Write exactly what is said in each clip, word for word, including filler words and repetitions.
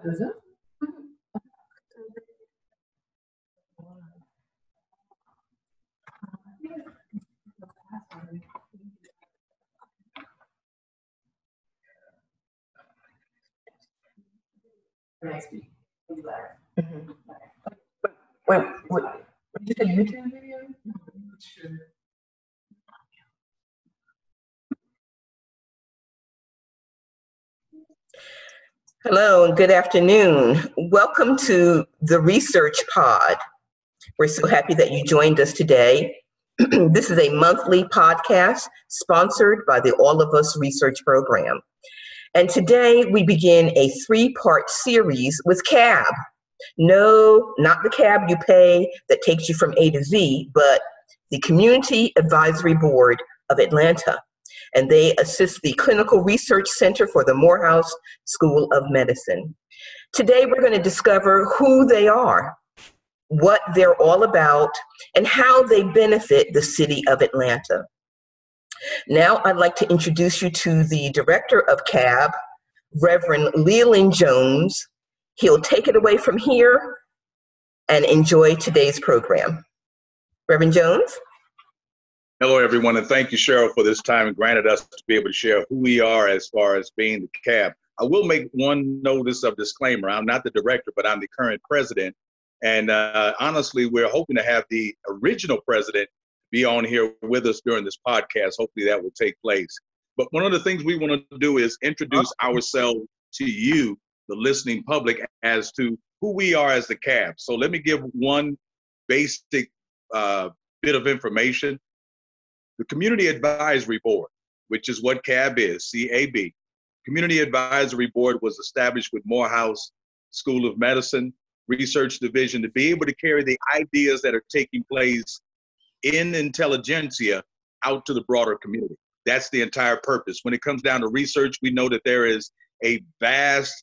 Present. Mm-hmm. Wait, what? Did you say YouTube video? Sure. Hello and good afternoon. Welcome to the Research Pod. We're so happy that you joined us today. This is a monthly podcast sponsored by the All of Us Research Program. And today we begin a three-part series with C A B. No, not the C A B you pay that takes you from A to Z, but the Community Advisory Board of Atlanta. And they assist the Clinical Research Center for the Morehouse School of Medicine. Today we're going to discover who they are, what they're all about, and how they benefit the city of Atlanta. Now I'd like to introduce you to the director of C A B, Reverend Leland Jones. He'll take it away from here and enjoy today's program. Reverend Jones? Hello, everyone, and thank you, Cheryl, for this time and granted us to be able to share who we are as far as being the C A B. I will make one notice of disclaimer. I'm not the director, but I'm the current president. And uh, honestly, we're hoping to have the original president be on here with us during this podcast. Hopefully that will take place. But one of the things we want to do is introduce ourselves to you, the listening public, as to who we are as the C A B. So let me give one basic uh, bit of information. The Community Advisory Board, which is what C A B is, C A B. Community Advisory Board was established with Morehouse School of Medicine Research Division to be able to carry the ideas that are taking place in intelligentsia out to the broader community. That's the entire purpose. When it comes down to research, we know that there is a vast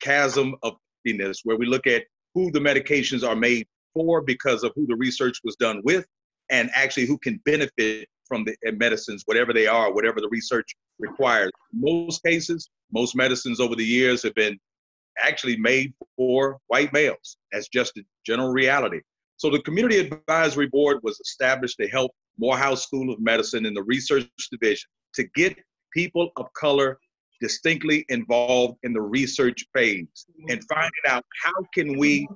chasm of emptiness where we look at who the medications are made for because of who the research was done with and actually who can benefit from the medicines, whatever they are, whatever the research requires. In most cases, most medicines over the years have been actually made for white males. That's just the general reality. So the Community Advisory Board was established to help Morehouse School of Medicine in the research division to get people of color distinctly involved in the research phase and finding out how can we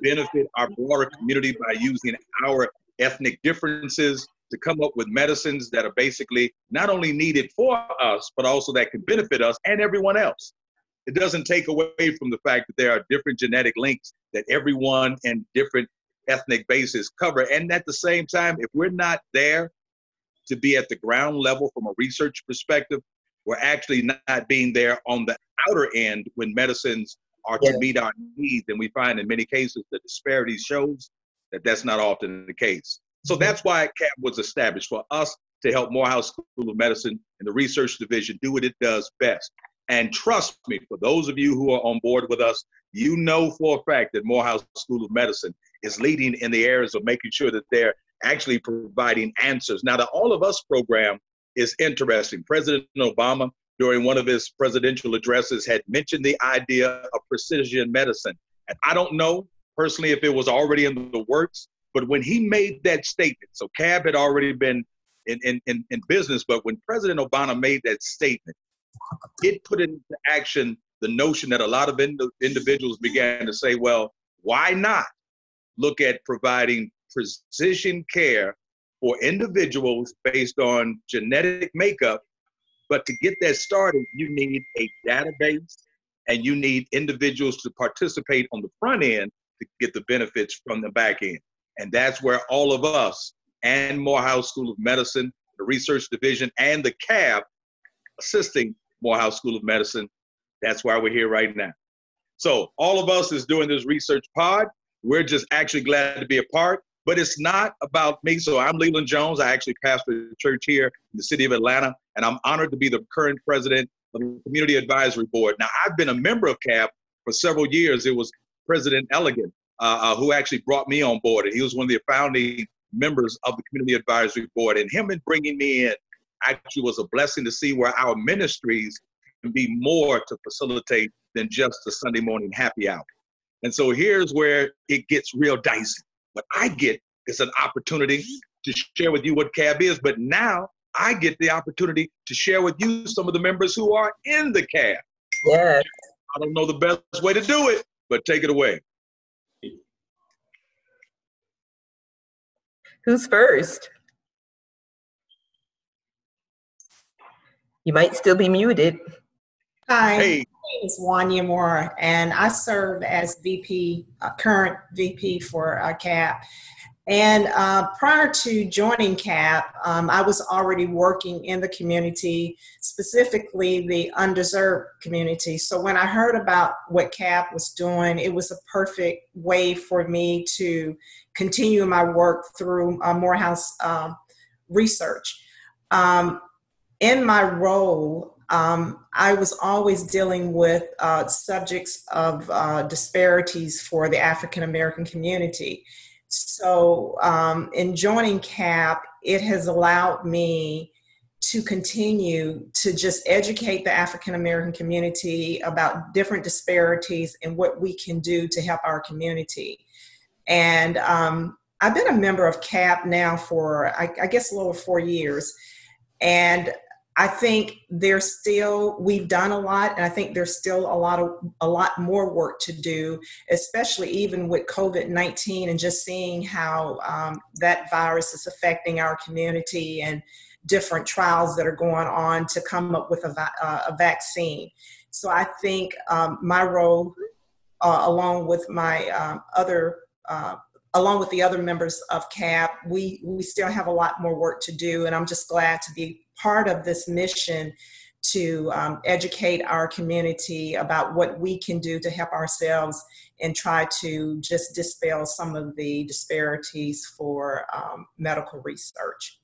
benefit our broader community by using our ethnic differences to come up with medicines that are basically not only needed for us, but also that can benefit us and everyone else. It doesn't take away from the fact that there are different genetic links that everyone and different ethnic basis cover. And at the same time, if we're not there to be at the ground level from a research perspective, we're actually not being there on the outer end when medicines are yeah. to meet our needs. And we find in many cases the disparity shows that that's not often the case. So that's why C A B was established, for us to help Morehouse School of Medicine and the research division do what it does best. And trust me, for those of you who are on board with us, you know for a fact that Morehouse School of Medicine is leading in the areas of making sure that they're actually providing answers. Now, the All of Us program is interesting. President Obama, during one of his presidential addresses, had mentioned the idea of precision medicine. And I don't know personally if it was already in the works, but when he made that statement, so C A B had already been in, in, in, in business, but when President Obama made that statement, it put into action the notion that a lot of ind- individuals began to say, well, why not look at providing precision care for individuals based on genetic makeup? But to get that started, you need a database and you need individuals to participate on the front end to get the benefits from the back end. And that's where All of Us and Morehouse School of Medicine, the research division, and the C A B assisting Morehouse School of Medicine, that's why we're here right now. So All of Us is doing this research pod. We're just actually glad to be a part, but it's not about me. So I'm Leland Jones. I actually pastor a church here in the city of Atlanta, and I'm honored to be the current president of the Community Advisory Board. Now, I've been a member of C A B for several years. It was President Elgin uh, who actually brought me on board, and he was one of the founding members of the Community Advisory Board, and him in bringing me in actually was a blessing to see where our ministries can be more to facilitate than just a Sunday morning happy hour. And so here's where it gets real dicey. What I get is an opportunity to share with you what C A B is, but now I get the opportunity to share with you some of the members who are in the C A B. Yes. I don't know the best way to do it, but take it away. Who's first? You might still be muted. Hi, hey. My name is Wanya Mora, and I serve as V P, uh, current V P for uh, C A B. And uh, prior to joining C A B, um, I was already working in the community, specifically the underserved community. So when I heard about what C A B was doing, it was a perfect way for me to continue my work through uh, Morehouse uh, Research. Um, in my role, um, I was always dealing with uh, subjects of uh, disparities for the African-American community. So um, in joining C A B, it has allowed me to continue to just educate the African-American community about different disparities and what we can do to help our community. And um, I've been a member of C A B now for, I, I guess, a little over four years. And I think there's still, we've done a lot, and I think there's still a lot of a lot more work to do, especially even with COVID nineteen and just seeing how um, that virus is affecting our community and different trials that are going on to come up with a, uh, a vaccine. So I think um, my role, uh, along with my uh, other uh, along with the other members of C A B, we we still have a lot more work to do, and I'm just glad to be part of this mission to um, educate our community about what we can do to help ourselves and try to just dispel some of the disparities for um, medical research.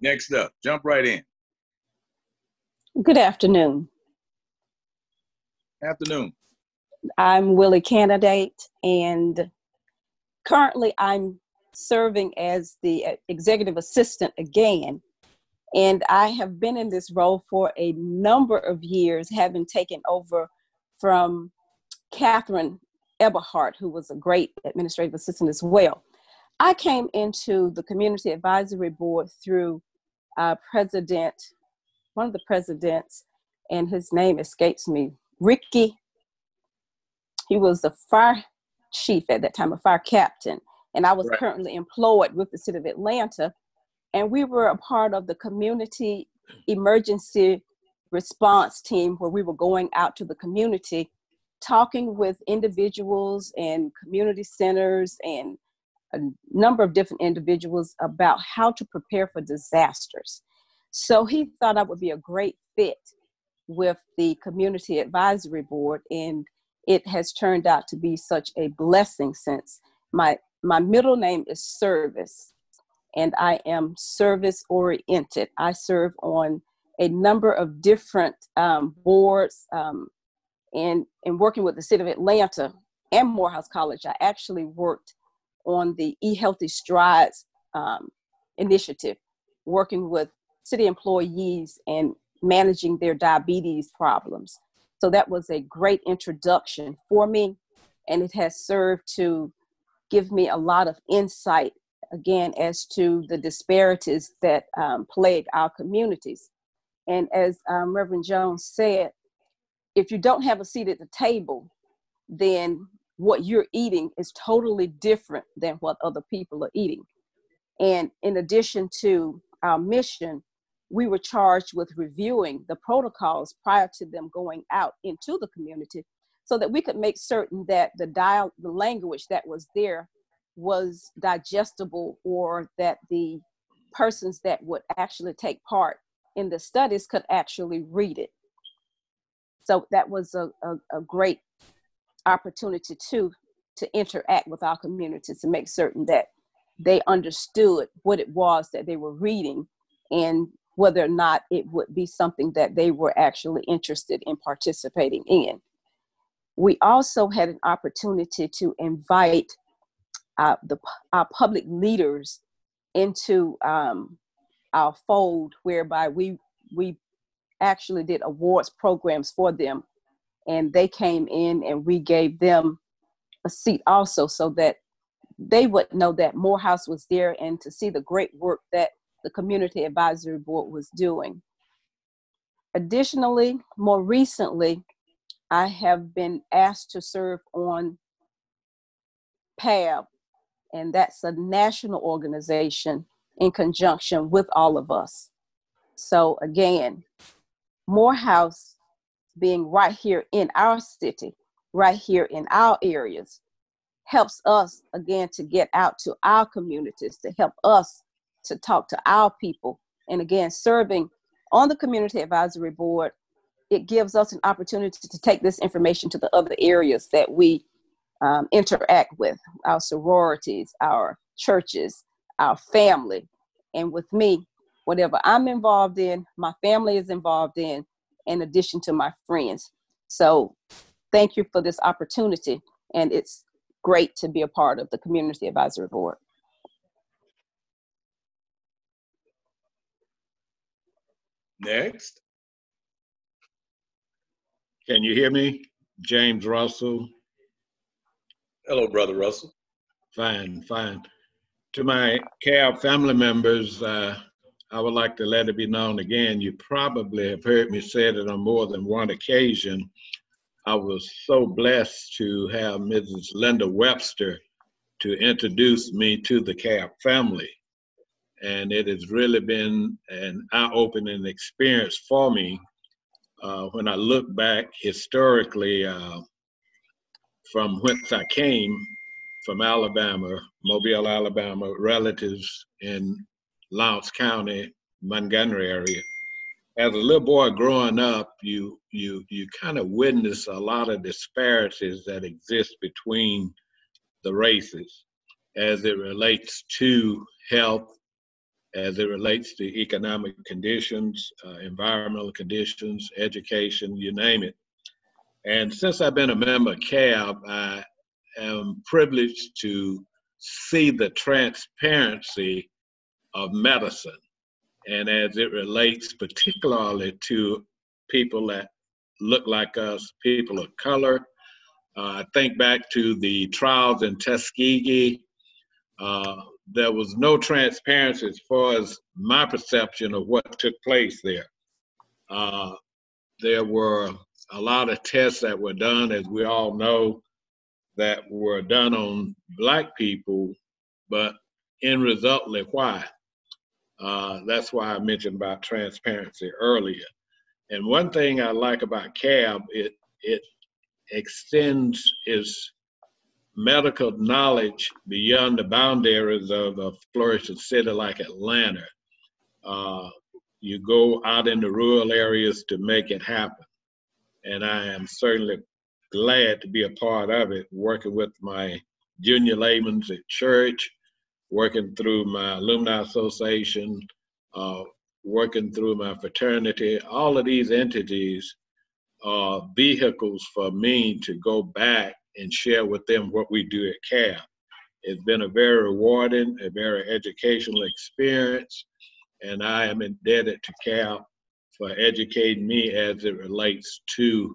Next up, jump right in. Good afternoon. Afternoon. I'm Willie Candidate, and currently I'm serving as the executive assistant again. And I have been in this role for a number of years, having taken over from Catherine Eberhardt, who was a great administrative assistant as well. I came into the Community Advisory Board through uh, President, one of the presidents, and his name escapes me, Ricky. He was the fire chief at that time, a fire captain. And I was right. currently employed with the city of Atlanta, and we were a part of the community emergency response team where we were going out to the community, talking with individuals and community centers and a number of different individuals about how to prepare for disasters. So he thought I would be a great fit with the Community Advisory Board, and it has turned out to be such a blessing since my My middle name is Service, and I am service-oriented. I serve on a number of different um, boards, um, and, and working with the City of Atlanta and Morehouse College, I actually worked on the eHealthy Strides um, initiative, working with city employees and managing their diabetes problems. So that was a great introduction for me, and it has served to give me a lot of insight, again, as to the disparities that um, plague our communities. And as um, Reverend Jones said, if you don't have a seat at the table, then what you're eating is totally different than what other people are eating. And in addition to our mission, we were charged with reviewing the protocols prior to them going out into the community, so that we could make certain that the dial, the language that was there was digestible, or that the persons that would actually take part in the studies could actually read it. So that was a, a, a great opportunity to, to interact with our communities to make certain that they understood what it was that they were reading and whether or not it would be something that they were actually interested in participating in. We also had an opportunity to invite uh, the, our public leaders into um, our fold, whereby we we actually did awards programs for them, and they came in and we gave them a seat also so that they would know that Morehouse was there and to see the great work that the Community Advisory Board was doing. Additionally, more recently, I have been asked to serve on PAVE, and that's a national organization in conjunction with All of Us. So again, Morehouse being right here in our city, right here in our areas, helps us again to get out to our communities, to help us to talk to our people. And again, serving on the Community Advisory Board, it gives us an opportunity to take this information to the other areas that we um, interact with, our sororities, our churches, our family. And with me, whatever I'm involved in, my family is involved in, in addition to my friends. So thank you for this opportunity. And it's great to be a part of the Community Advisory Board. Next. Can you hear me? James Russell. Hello, Brother Russell. Fine, fine. To my C A B family members, uh, I would like to let it be known again, you probably have heard me say it on more than one occasion. I was so blessed to have Missus Linda Webster to introduce me to the C A B family. And it has really been an eye-opening experience for me. Uh, when I look back historically uh, from whence I came, from Alabama, Mobile, Alabama, relatives in Lowndes County, Montgomery area. As a little boy growing up, you you you kind of witness a lot of disparities that exist between the races as it relates to health, as it relates to economic conditions, uh, environmental conditions, education, you name it. And since I've been a member of C A B, I am privileged to see the transparency of medicine. And as it relates particularly to people that look like us, people of color, uh, I think back to the trials in Tuskegee. Uh, there was no transparency as far as my perception of what took place there. Uh, there were a lot of tests that were done, as we all know, that were done on Black people, but end resultly, why? Uh, that's why I mentioned about transparency earlier. And one thing I like about C A B, it, it extends its medical knowledge beyond the boundaries of a flourishing city like Atlanta. Uh, you go out in the rural areas to make it happen. And I am certainly glad to be a part of it, working with my junior laymans at church, working through my alumni association, uh, working through my fraternity. All of these entities are vehicles for me to go back and share with them what we do at C A B. It's been a very rewarding, a very educational experience, and I am indebted to C A B for educating me as it relates to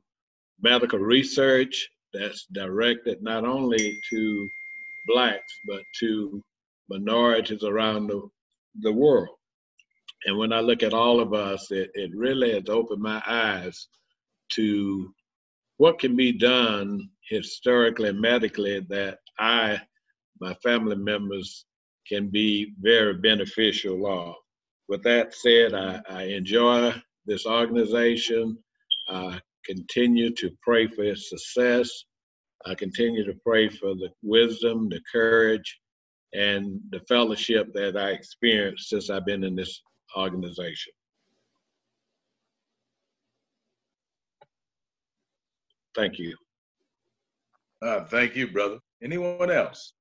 medical research that's directed not only to Blacks, but to minorities around the, the world. And when I look at All of Us, it, it really has opened my eyes to what can be done historically and medically that I, my family members, can be very beneficial of. With that said, I, I enjoy this organization. I continue to pray for its success. I continue to pray for the wisdom, the courage, and the fellowship that I experienced since I've been in this organization. Thank you. Uh, thank you, brother. Anyone else?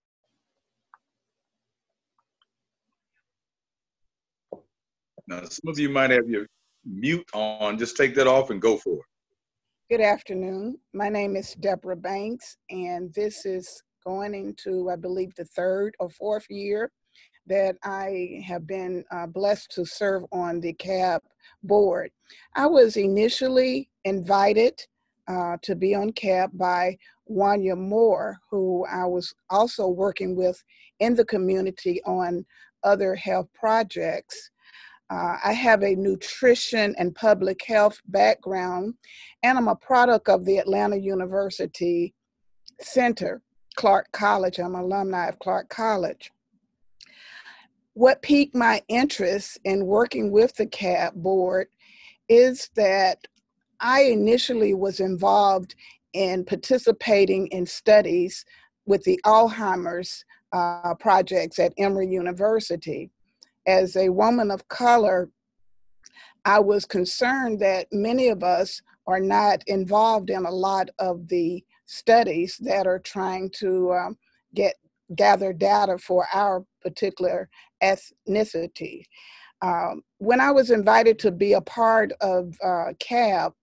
Now, some of you might have your mute on. Just take that off and go for it. Good afternoon. My name is Deborah Banks, and this is going into, I believe, the third or fourth year that I have been uh, blessed to serve on the C A B board. I was initially invited uh, to be on C A B by Wanya Mora, who I was also working with in the community on other health projects. Uh, I have a nutrition and public health background, and I'm a product of the Atlanta University Center, Clark College. I'm an alumni of Clark College. What piqued my interest in working with the C A B board is that I initially was involved in participating in studies with the Alzheimer's uh, projects at Emory University. As a woman of color, I was concerned that many of us are not involved in a lot of the studies that are trying to um, get gather data for our particular ethnicity. Um, when I was invited to be a part of uh, C A B,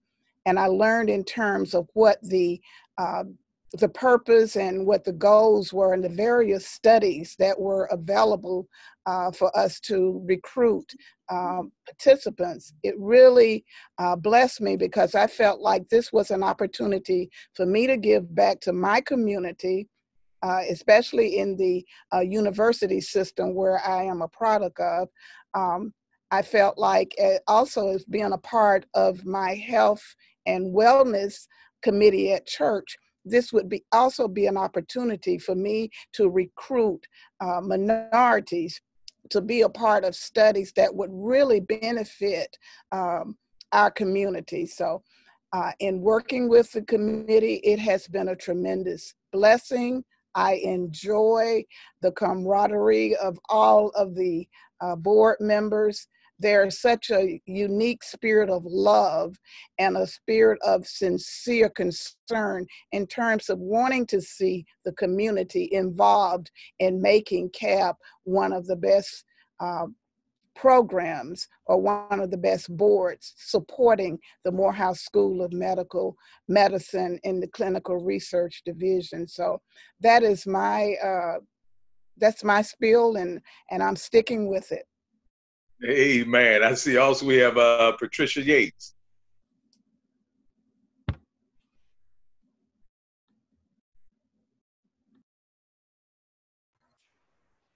and I learned in terms of what the uh, the purpose and what the goals were and the various studies that were available uh, for us to recruit um, participants, it really uh, blessed me, because I felt like this was an opportunity for me to give back to my community, uh, especially in the uh, university system where I am a product of. Um, I felt like it also as being a part of my health and wellness committee at church, this would be also be an opportunity for me to recruit uh, minorities to be a part of studies that would really benefit um, our community. So uh, in working with the committee, it has been a tremendous blessing. I enjoy the camaraderie of all of the uh, board members. There's such a unique spirit of love and a spirit of sincere concern in terms of wanting to see the community involved in making C A B one of the best uh, programs or one of the best boards supporting the Morehouse School of Medical Medicine in the Clinical Research Division. So that is my, uh, that's my spiel, and, and I'm sticking with it. Amen. I see also we have uh, Patricia Yates.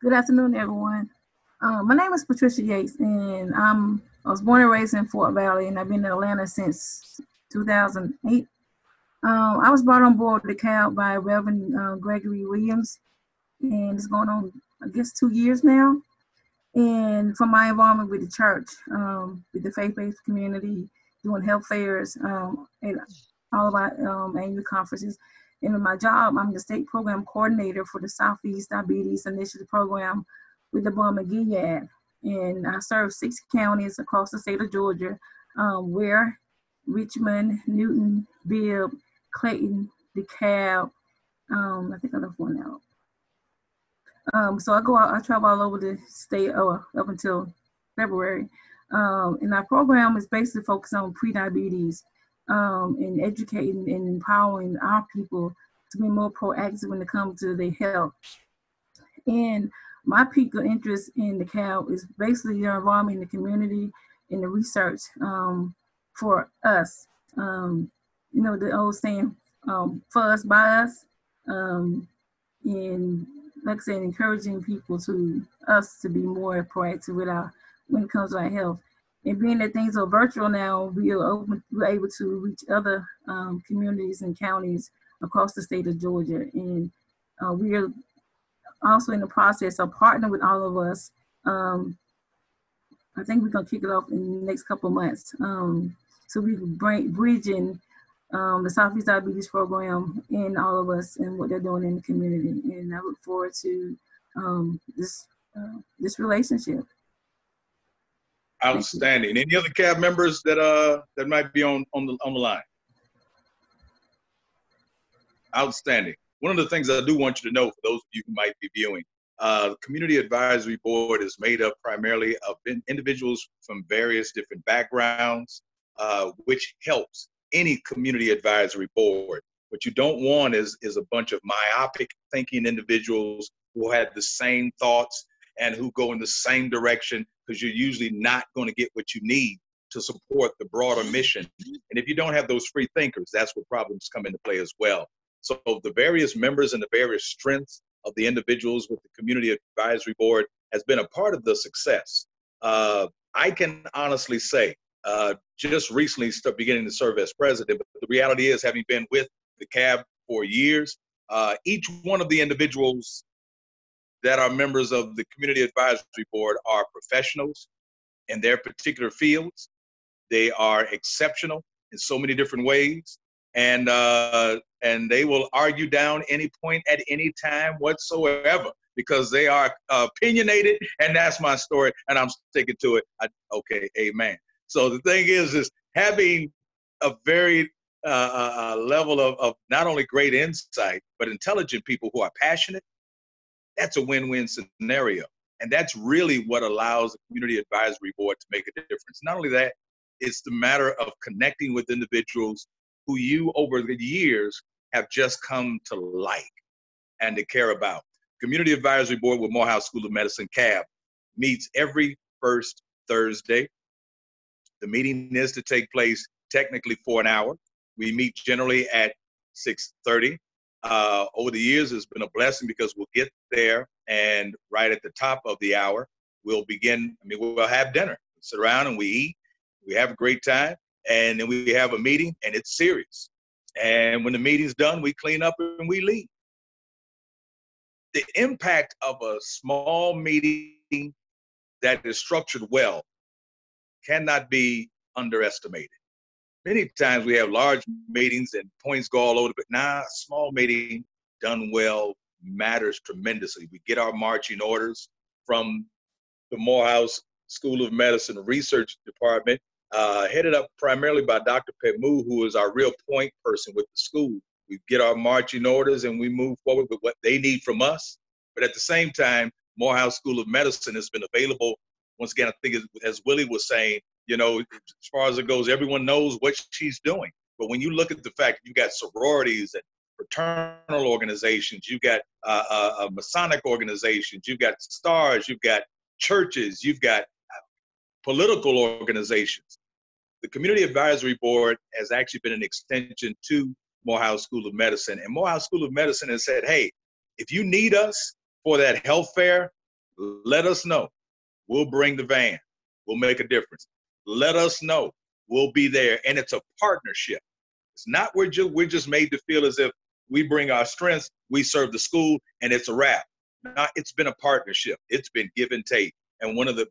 Good afternoon, everyone. Uh, my name is Patricia Yates, and I'm, I was born and raised in Fort Valley, and I've been in Atlanta since two thousand eight. Um, I was brought on board the C A B by Reverend uh, Gregory Williams, and it's going on, I guess, two years now. And for my involvement with the church, um, with the faith-based community, doing health fairs, um, and all of our um, annual conferences. And in my job, I'm the state program coordinator for the Southeast Diabetes Initiative Program with the Obama A C A. And I serve six counties across the state of Georgia, um, Ware, Richmond, Newton, Bibb, Clayton, DeKalb, um, I think I left one out. Um, so I go out, I travel all over the state uh, up until February. Um, and our program is basically focused on pre-diabetes um, and educating and empowering our people to be more proactive when it comes to their health. And my peak of interest in the C A B is basically your involvement in the community and the research um, for us. Um, you know, the old saying, um, for us, by us, um, and like I said, encouraging people to us to be more proactive with our, when it comes to our health. And being that things are virtual now, we are open, we're able to reach other um, communities and counties across the state of Georgia. And uh, we are also in the process of partnering with All of Us. Um, I think we're gonna kick it off in the next couple of months. Um, so we bring bridging Um, the Southeast Diabetes Program and All of Us and what they're doing in the community. And I look forward to um, this, uh, this relationship. Outstanding. Any other C A B members that, uh, that might be on, on, the, on the line? Outstanding. One of the things I do want you to know, for those of you who might be viewing, uh, the Community Advisory Board is made up primarily of individuals from various different backgrounds, uh, which helps any community advisory board. What you don't want is, is a bunch of myopic thinking individuals who had the same thoughts and who go in the same direction, because you're usually not going to get what you need to support the broader mission. And if you don't have those free thinkers, that's where problems come into play as well. So the various members and the various strengths of the individuals with the Community Advisory Board has been a part of the success. Uh, I can honestly say, uh, just recently start beginning to serve as president, but the reality is, having been with the C A B for years, uh, each one of the individuals that are members of the Community Advisory Board are professionals in their particular fields. They are exceptional in so many different ways, and uh, and they will argue down any point at any time whatsoever, because they are opinionated, and that's my story, and I'm sticking to it. I, okay, amen. So the thing is, is having a very uh, a level of, of not only great insight, but intelligent people who are passionate, that's a win-win scenario. And that's really what allows the Community Advisory Board to make a difference. Not only that, it's the matter of connecting with individuals who you, over the years, have just come to like and to care about. Community Advisory Board with Morehouse School of Medicine, C A B, meets every first Thursday. The meeting is to take place technically for an hour. We meet generally at six thirty. Uh, over the years, it's been a blessing, because we'll get there, and right at the top of the hour, we'll begin, I mean, we'll have dinner. We sit around and we eat, we have a great time, and then we have a meeting, and it's serious. And when the meeting's done, we clean up and we leave. The impact of a small meeting that is structured well cannot be underestimated. Many times we have large meetings and points go all over, but nah, a small meeting done well matters tremendously. We get our marching orders from the Morehouse School of Medicine Research Department, uh, headed up primarily by Doctor Pehmu, who is our real point person with the school. We get our marching orders and we move forward with what they need from us. But at the same time, Morehouse School of Medicine has been available. Once again, I think, as, as Willie was saying, you know, as far as it goes, everyone knows what she's doing. But when you look at the fact that you've got sororities and fraternal organizations, you've got uh, uh, Masonic organizations, you've got stars, you've got churches, you've got political organizations. The Community Advisory Board has actually been an extension to Morehouse School of Medicine. And Morehouse School of Medicine has said, hey, if you need us for that health fair, let us know. We'll bring the van. We'll make a difference. Let us know. We'll be there. And it's a partnership. It's not we're just, we're just made to feel as if we bring our strengths, we serve the school, and it's a wrap. Now, it's been a partnership. It's been give and take. And one of the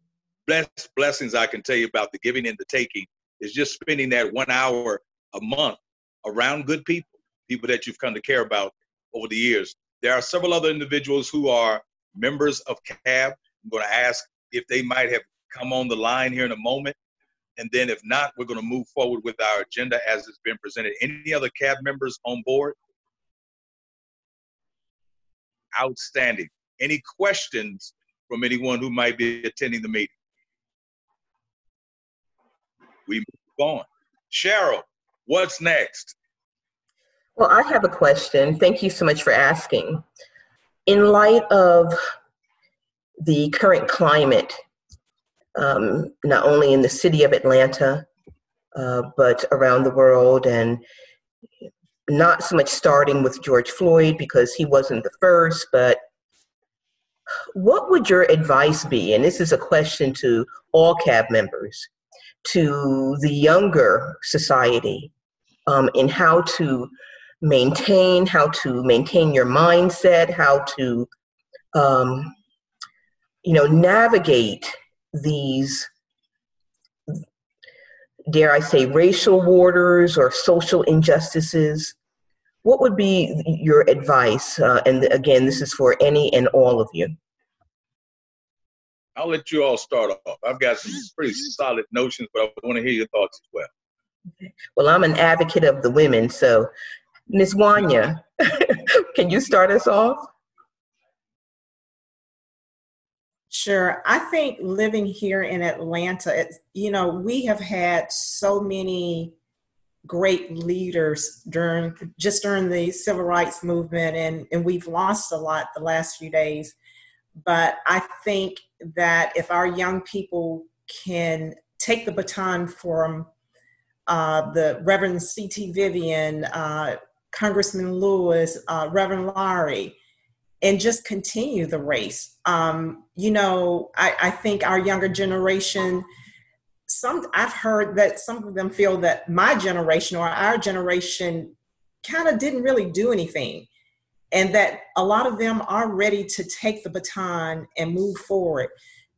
best blessings I can tell you about the giving and the taking is just spending that one hour a month around good people, people that you've come to care about over the years. There are several other individuals who are members of C A B. I'm going to ask if they might have come on the line here in a moment. And then if not, we're going to move forward with our agenda as it's been presented. Any other C A B members on board? Outstanding. Any questions from anyone who might be attending the meeting? We move on. Cheryl, what's next? Well, I have a question. Thank you so much for asking. In light of the current climate, um, not only in the city of Atlanta, uh, but around the world, and not so much starting with George Floyd because he wasn't the first, but what would your advice be? And this is a question to all C A B members, to the younger society, um, in how to maintain, how to maintain your mindset, how to, um, you know, navigate these, dare I say, racial waters or social injustices. What would be your advice? Uh, and again, this is for any and all of you. I'll let you all start off. I've got some pretty solid notions, but I want to hear your thoughts as well. Okay. Well, I'm an advocate of the women, so Miz Wanya, can you start us off? Sure. I think living here in Atlanta, it's, you know, we have had so many great leaders during just during the civil rights movement, and, and we've lost a lot the last few days. But I think that if our young people can take the baton from uh, the Reverend C T Vivian, uh, Congressman Lewis, uh, Reverend Larry, and just continue the race. Um, you know, I, I think our younger generation, some I've heard that some of them feel that my generation or our generation kind of didn't really do anything, and that a lot of them are ready to take the baton and move forward.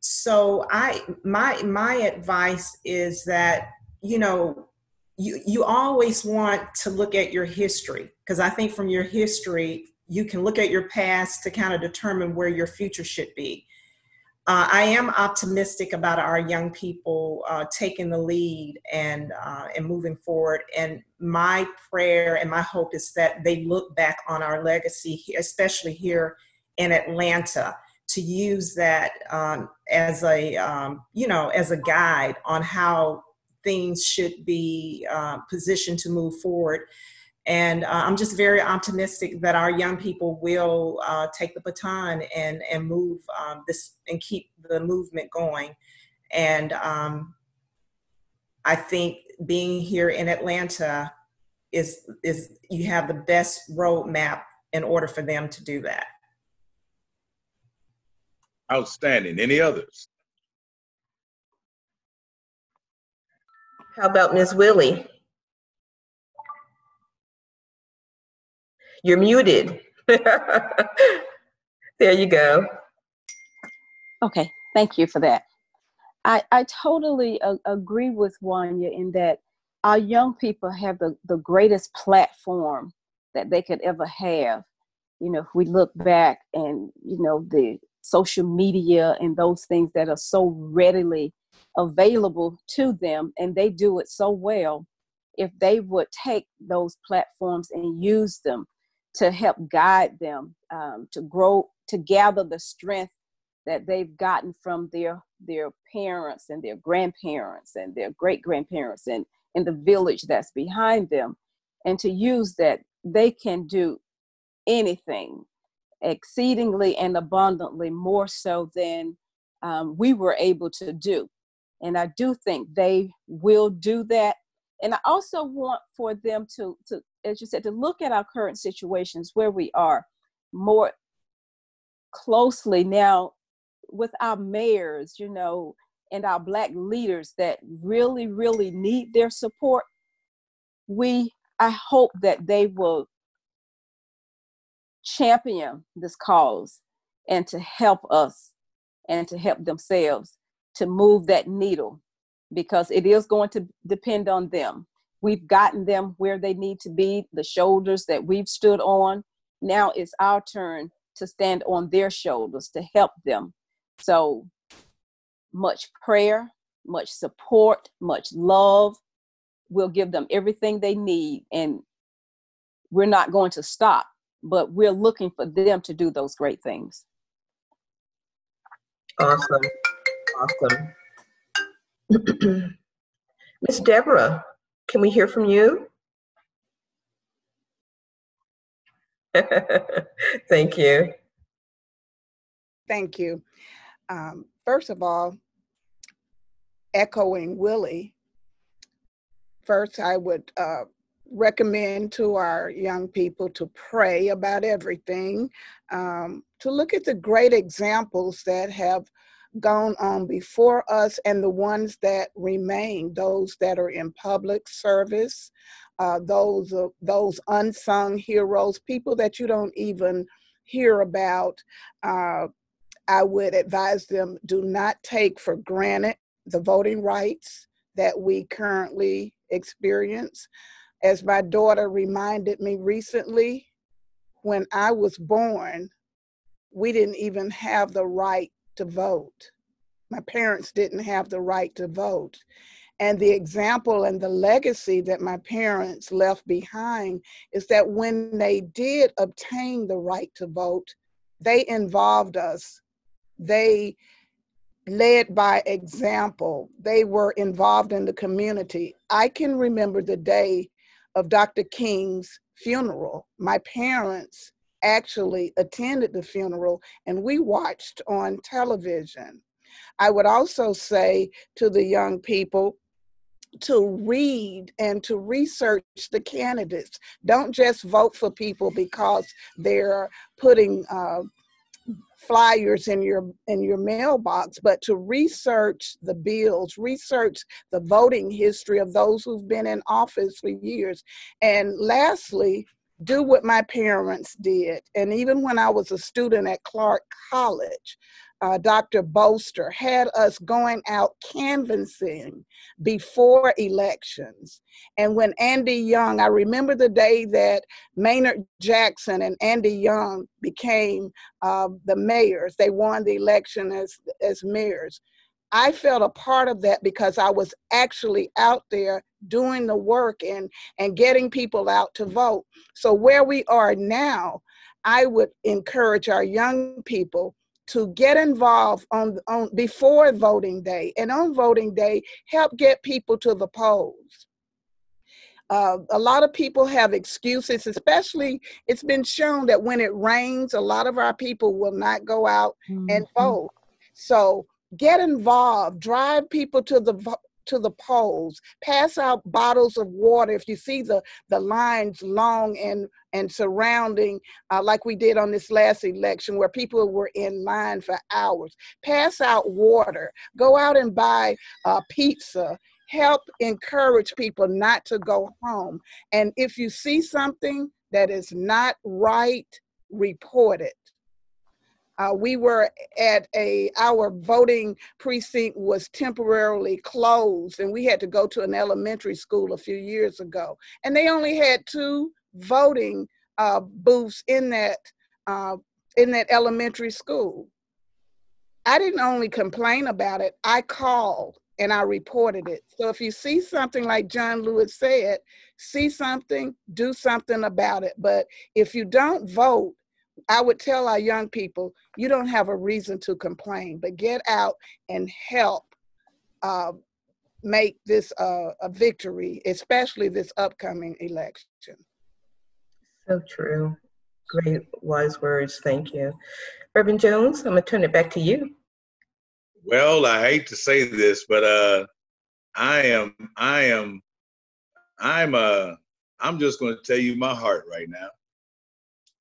So I, my, my advice is that, you know, you, you always want to look at your history, because I think from your history, you can look at your past to kind of determine where your future should be. Uh, I am optimistic about our young people uh, taking the lead and uh, and moving forward. And my prayer and my hope is that they look back on our legacy, especially here in Atlanta, to use that um, as a um, you know as a guide on how things should be uh, positioned to move forward. And uh, I'm just very optimistic that our young people will uh, take the baton and and move um, this and keep the movement going. And um, I think being here in Atlanta is is you have the best roadmap in order for them to do that. Outstanding. Any others? How about Miz Willie? You're muted. There you go. Okay, thank you for that. I, I totally uh, agree with Wanya in that our young people have the, the greatest platform that they could ever have. You know, if we look back and, you know, the social media and those things that are so readily available to them, and they do it so well, if they would take those platforms and use them to help guide them, um, to grow, to gather the strength that they've gotten from their their parents and their grandparents and their great-grandparents and, and the village that's behind them, and to use that, they can do anything exceedingly and abundantly more so than um, we were able to do. And I do think they will do that. And I also want for them to, to, as you said, to look at our current situations where we are more closely now with our mayors, you know, and our Black leaders that really, really need their support. We, I hope that they will champion this cause and to help us and to help themselves to move that needle, because it is going to depend on them. We've gotten them where they need to be, the shoulders that we've stood on. Now it's our turn to stand on their shoulders to help them. So much prayer, much support, much love. We'll give them everything they need, and we're not going to stop, but we're looking for them to do those great things. Awesome, awesome. Miz Deborah, can we hear from you? Thank you. Thank you. Um, first of all, echoing Willie, first I would uh, recommend to our young people to pray about everything, um, to look at the great examples that have gone on before us and the ones that remain, those that are in public service, uh, those uh, those unsung heroes, people that you don't even hear about. Uh, I would advise them, do not take for granted the voting rights that we currently experience. As my daughter reminded me recently, when I was born, we didn't even have the right to vote. My parents didn't have the right to vote. And the example and the legacy that my parents left behind is that when they did obtain the right to vote, they involved us. They led by example. They were involved in the community. I can remember the day of Doctor King's funeral. My parents actually attended the funeral and we watched on television. I would also say to the young people to read and to research the candidates. Don't just vote for people because they're putting uh, flyers in your in your mailbox, but to research the bills, research the voting history of those who've been in office for years. And lastly, do what my parents did. And even when I was a student at Clark College, Uh, Doctor Bolster had us going out canvassing before elections. And when Andy Young, I remember the day that Maynard Jackson and Andy Young became uh, the mayors, they won the election as, as mayors. I felt a part of that because I was actually out there doing the work and, and getting people out to vote. So where we are now, I would encourage our young people to get involved on, on before voting day, and on voting day, help get people to the polls. Uh, a lot of people have excuses, especially it's been shown that when it rains, a lot of our people will not go out mm-hmm. and vote. So get involved, drive people to the vo- to the polls, pass out bottles of water. If you see the, the lines long and, and surrounding, uh, like we did on this last election where people were in line for hours, pass out water, go out and buy uh, pizza, help encourage people not to go home. And if you see something that is not right, report it. Uh, we were at a, our voting precinct was temporarily closed and we had to go to an elementary school a few years ago. And they only had two voting uh, booths in that, uh, in that elementary school. I didn't only complain about it, I called and I reported it. So if you see something like John Lewis said, see something, do something about it. But if you don't vote, I would tell our young people, you don't have a reason to complain, but get out and help uh, make this uh, a victory, especially this upcoming election. So true. Great, wise words. Thank you. Reverend Jones, I'm going to turn it back to you. Well, I hate to say this, but uh, I am, I am, I'm, uh, I'm just going to tell you my heart right now.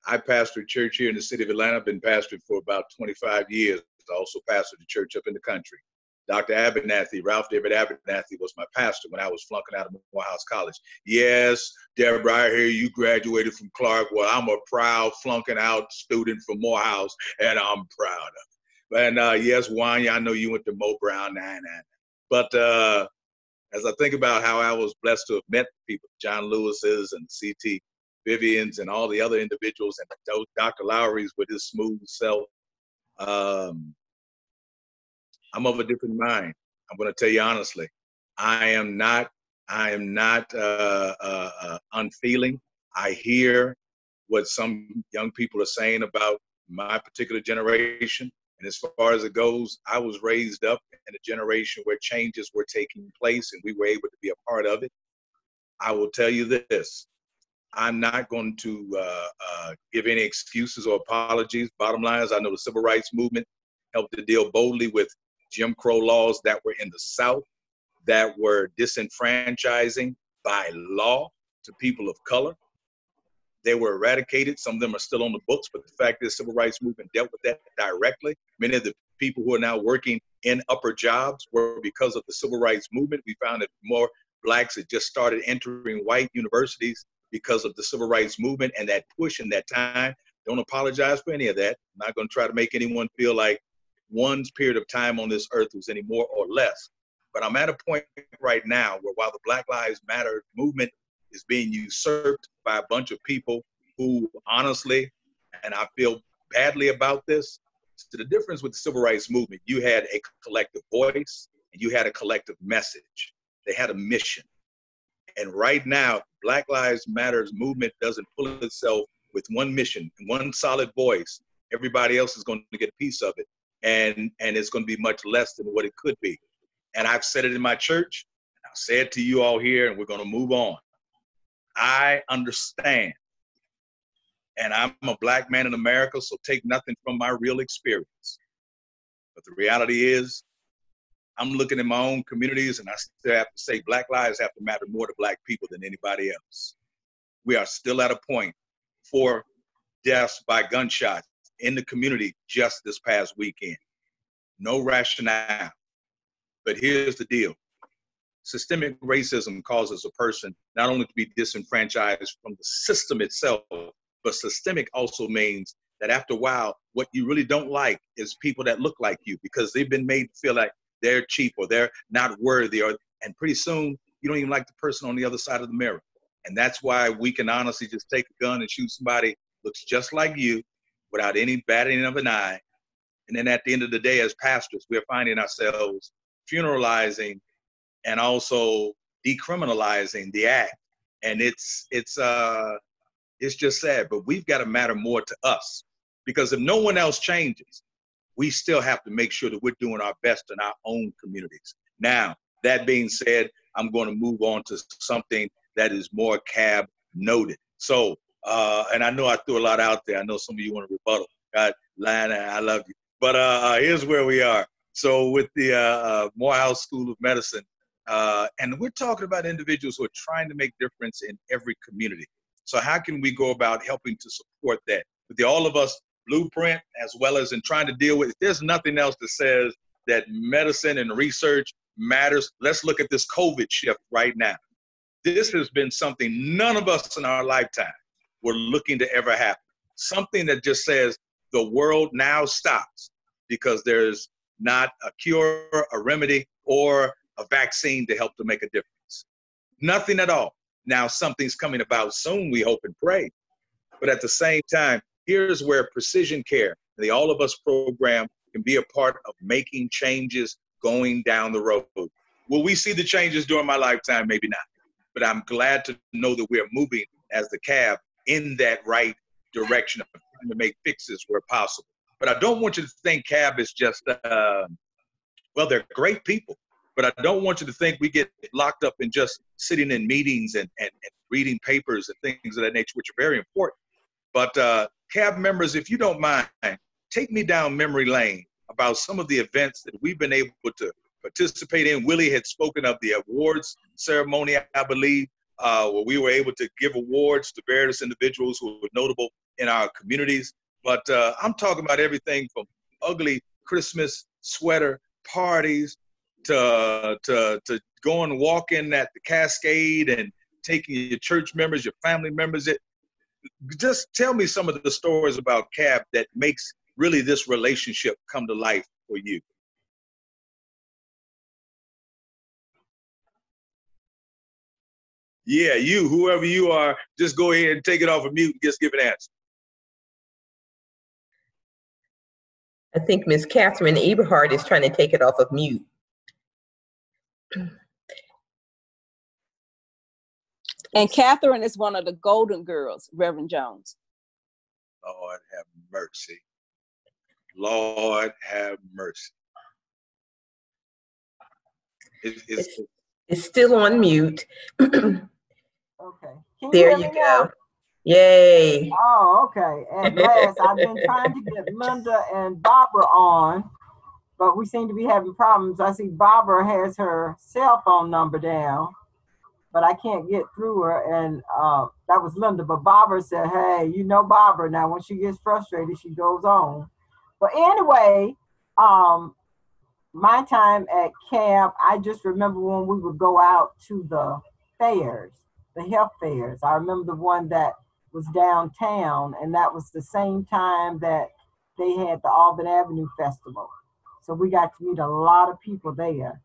I pastor a church here in the city of Atlanta. I've been pastoring for about twenty-five years. I also pastored a church up in the country. Doctor Abernathy, Ralph David Abernathy, was my pastor when I was flunking out of Morehouse College. Yes, Deborah, I hear you graduated from Clark. Well, I'm a proud flunking out student from Morehouse, and I'm proud of it. And uh, yes, Wanya, I know you went to Mo Brown, nine nine. But uh, as I think about how I was blessed to have met people, John Lewis's and C T Vivian's and all the other individuals, and Doctor Lowry's with his smooth self. Um, I'm of a different mind. I'm going to tell you honestly, I am not. I am not uh, uh, uh, unfeeling. I hear what some young people are saying about my particular generation, and as far as it goes, I was raised up in a generation where changes were taking place, and we were able to be a part of it. I will tell you this. I'm not going to uh, uh, give any excuses or apologies. Bottom line is, I know the civil rights movement helped to deal boldly with Jim Crow laws that were in the South that were disenfranchising by law to people of color. They were eradicated. Some of them are still on the books, but the fact is, civil rights movement dealt with that directly. Many of the people who are now working in upper jobs were because of the civil rights movement. We found that more blacks had just started entering white universities because of the civil rights movement and that push in that time. Don't apologize for any of that. I'm not gonna try to make anyone feel like one's period of time on this earth was any more or less. But I'm at a point right now where while the Black Lives Matter movement is being usurped by a bunch of people who honestly, and I feel badly about this, so the difference with the civil rights movement, you had a collective voice and you had a collective message. They had a mission. And right now, Black Lives Matters movement doesn't pull itself with one mission, one solid voice. Everybody else is going to get a piece of it. And, and it's going to be much less than what it could be. And I've said it in my church. And I'll say it to you all here, and we're going to move on. I understand and I'm a black man in America, so take nothing from my real experience. But the reality is, I'm looking at my own communities, and I still have to say black lives have to matter more to black people than anybody else. We are still at a point for deaths by gunshot in the community just this past weekend. No rationale. But here's the deal. Systemic racism causes a person not only to be disenfranchised from the system itself, but systemic also means that after a while, what you really don't like is people that look like you, because they've been made to feel like they're cheap or they're not worthy, or, and pretty soon you don't even like the person on the other side of the mirror. And that's why we can honestly just take a gun and shoot somebody who looks just like you without any batting of an eye. And then at the end of the day, as pastors, we're finding ourselves funeralizing and also decriminalizing the act. And it's, it's, uh, it's just sad, but we've got to matter more to us, because if no one else changes, we still have to make sure that we're doing our best in our own communities. Now, that being said, I'm going to move on to something that is more C A B noted. So, uh, and I know I threw a lot out there. I know some of you want to rebuttal. God, Lana, I love you. But uh, here's where we are. So with the uh, uh, Morehouse School of Medicine, uh, and we're talking about individuals who are trying to make difference in every community. So how can we go about helping to support that? With the All of Us Blueprint, as well as in trying to deal with, there's nothing else that says that medicine and research matters. Let's look at this COVID shift right now. This has been something none of us in our lifetime were looking to ever happen. Something that just says the world now stops because there's not a cure, a remedy, or a vaccine to help to make a difference. Nothing at all. Now something's coming about soon, we hope and pray. But at the same time, here's where precision care, the All of Us program, can be a part of making changes going down the road. Will we see the changes during my lifetime? Maybe not. But I'm glad to know that we're moving as the C A B in that right direction of trying to make fixes where possible. But I don't want you to think C A B is just, uh, well, they're great people. But I don't want you to think we get locked up in just sitting in meetings and, and, and reading papers and things of that nature, which are very important. But uh, C A B members, if you don't mind, take me down memory lane about some of the events that we've been able to participate in. Willie had spoken of the awards ceremony, I believe, uh, where we were able to give awards to various individuals who were notable in our communities. But uh, I'm talking about everything from ugly Christmas sweater parties to, to, to going walking at the Cascade and taking your church members, your family members. It, just tell me some of the stories about C A B that makes really this relationship come to life for you. Yeah, you, whoever you are, just go ahead and take it off of mute and just give an answer. I think Miz Catherine Eberhardt is trying to take it off of mute. And Catherine is one of the Golden Girls, Reverend Jones. Lord have mercy. Lord have mercy. It's, it's, it's, it's still on mute. Okay. Can there you, you go. Now? Yay. Oh, okay. At last, I've been trying to get Linda and Barbara on, but we seem to be having problems. I see Barbara has her cell phone number down, but I can't get through her, and uh, that was Linda. But Barbara said, hey, you know Barbara. Now, when she gets frustrated, she goes on. But anyway, um, my time at camp, I just remember when we would go out to the fairs, the health fairs. I remember the one that was downtown, and that was the same time that they had the Auburn Avenue Festival. So we got to meet a lot of people there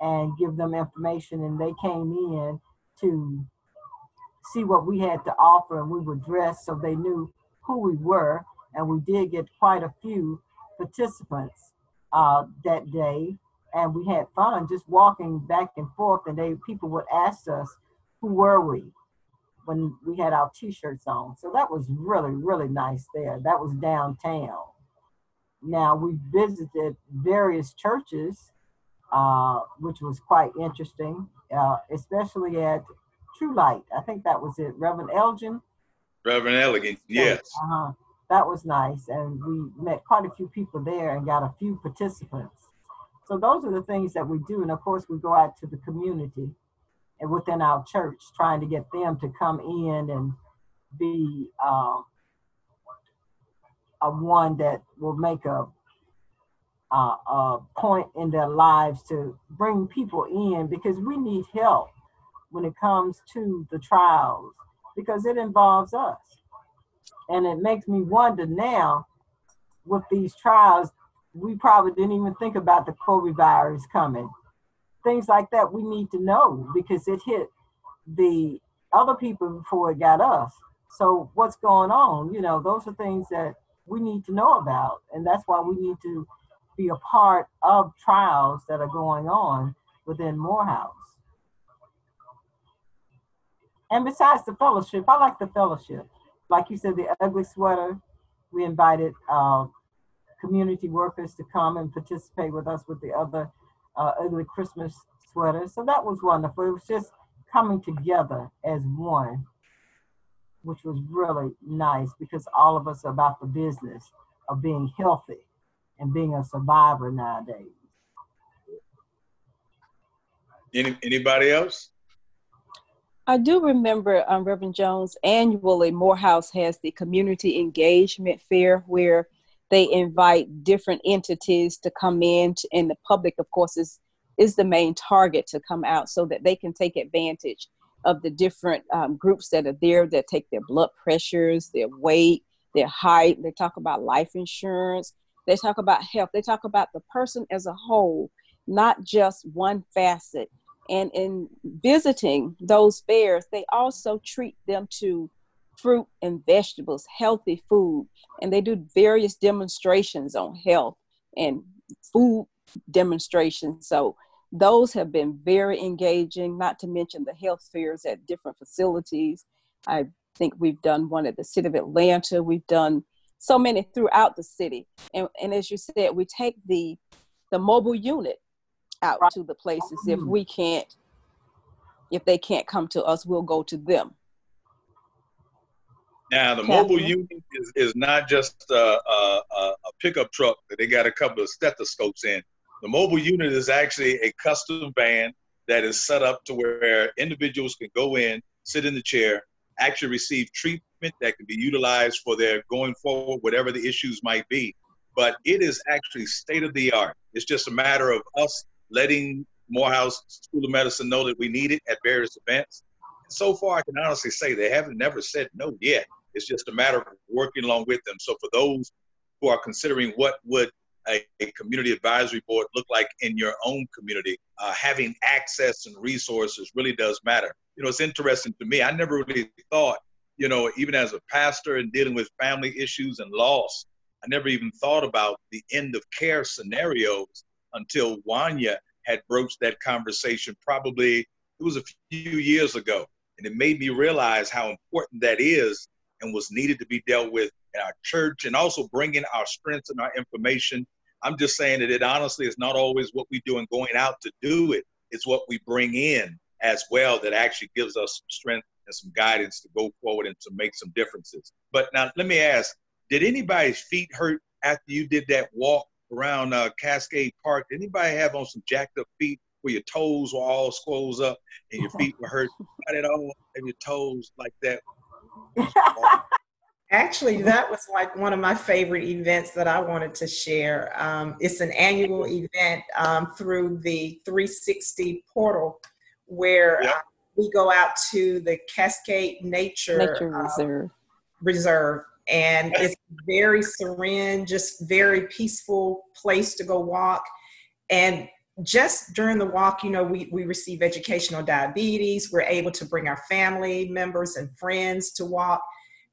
and give them information, and they came in to see what we had to offer, and we were dressed so they knew who we were, and we did get quite a few participants uh, that day, and we had fun just walking back and forth, and they people would ask us, who were we, when we had our t-shirts on. So that was really, really nice there. That was downtown. Now, we visited various churches, Uh, which was quite interesting, uh, especially at True Light. I think that was it. Reverend Elgin Reverend Elgin, yes. Uh-huh. That was nice, and we met quite a few people there and got a few participants. So those are the things that we do, and of course we go out to the community and within our church, trying to get them to come in and be uh, a one that will make a, a, a point in their lives to bring people in, because we need help when it comes to the trials, because it involves us. And it makes me wonder now, with these trials, we probably didn't even think about the coronavirus coming. Things like that we need to know, because it hit the other people before it got us. So what's going on? You know, those are things that we need to know about. And that's why we need to be a part of trials that are going on within Morehouse. And besides the fellowship, I like the fellowship. Like you said, the ugly sweater, we invited uh, community workers to come and participate with us with the other uh, ugly Christmas sweater. So that was wonderful. It was just coming together as one, which was really nice, because all of us are about the business of being healthy and being a survivor nowadays. Any, anybody else? I do remember, um, Reverend Jones, annually Morehouse has the Community Engagement Fair, where they invite different entities to come in, to, and the public, of course, is, is the main target to come out, so that they can take advantage of the different um, groups that are there that take their blood pressures, their weight, their height. They talk about life insurance. They talk about health. They talk about the person as a whole, not just one facet. And in visiting those fairs, they also treat them to fruit and vegetables, healthy food. And they do various demonstrations on health and food demonstrations. So those have been very engaging, not to mention the health fairs at different facilities. I think we've done one at the City of Atlanta. We've done so many throughout the city. And, and as you said, we take the, the mobile unit out to the places. If we can't, if they can't come to us, we'll go to them. Now, the Catherine. Mobile unit is, is not just a, a, a pickup truck that they got a couple of stethoscopes in. The mobile unit is actually a custom van that is set up to where individuals can go in, sit in the chair, actually receive treatment that can be utilized for their going forward, whatever the issues might be. But it is actually state of the art. It's just a matter of us letting Morehouse School of Medicine know that we need it at various events. And so far, I can honestly say they haven't never said no yet. It's just a matter of working along with them. So for those who are considering what would a, a community advisory board look like in your own community, uh, having access and resources really does matter. You know, it's interesting to me. I never really thought, you know, even as a pastor and dealing with family issues and loss, I never even thought about the end of care scenarios until Wanya had broached that conversation. Probably it was a few years ago, and it made me realize how important that is and was needed to be dealt with in our church, and also bringing our strengths and our information. I'm just saying that it honestly is not always what we do and going out to do it. It's what we bring in as well that actually gives us some strength and some guidance to go forward and to make some differences. But now let me ask, did anybody's feet hurt after you did that walk around uh, Cascade Park? Did anybody have on some jacked up feet where your toes were all squoze up and your feet were hurt? Not at all, and your toes like that. Actually, that was like one of my favorite events that I wanted to share. Um, it's an annual event um, through the three sixty portal, where yep. uh, we go out to the Cascade Nature, Nature uh, Reserve. Reserve. And it's very serene, just very peaceful place to go walk. And just during the walk, you know, we, we receive education on diabetes. We're able to bring our family members and friends to walk.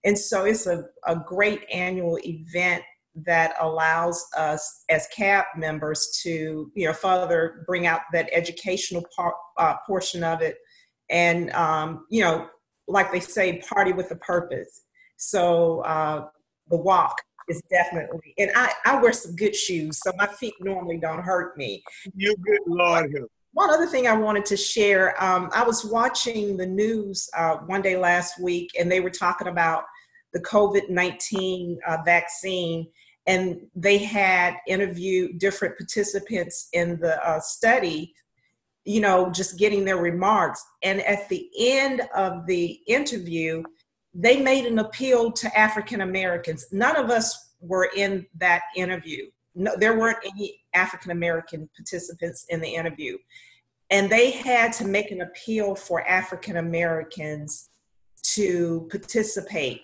And so it's a, a great annual event that allows us as C A B members to, you know, further bring out that educational part, uh, portion of it. And, um, you know, like they say, party with a purpose. So uh, the walk is definitely, and I, I wear some good shoes, so my feet normally don't hurt me. You good Lord. One other thing I wanted to share, um, I was watching the news uh, one day last week, and they were talking about the COVID nineteen uh, vaccine, and they had interviewed different participants in the uh, study, you know, just getting their remarks. And at the end of the interview, they made an appeal to African Americans. None of us were in that interview. No, there weren't any African American participants in the interview. And they had to make an appeal for African Americans to participate.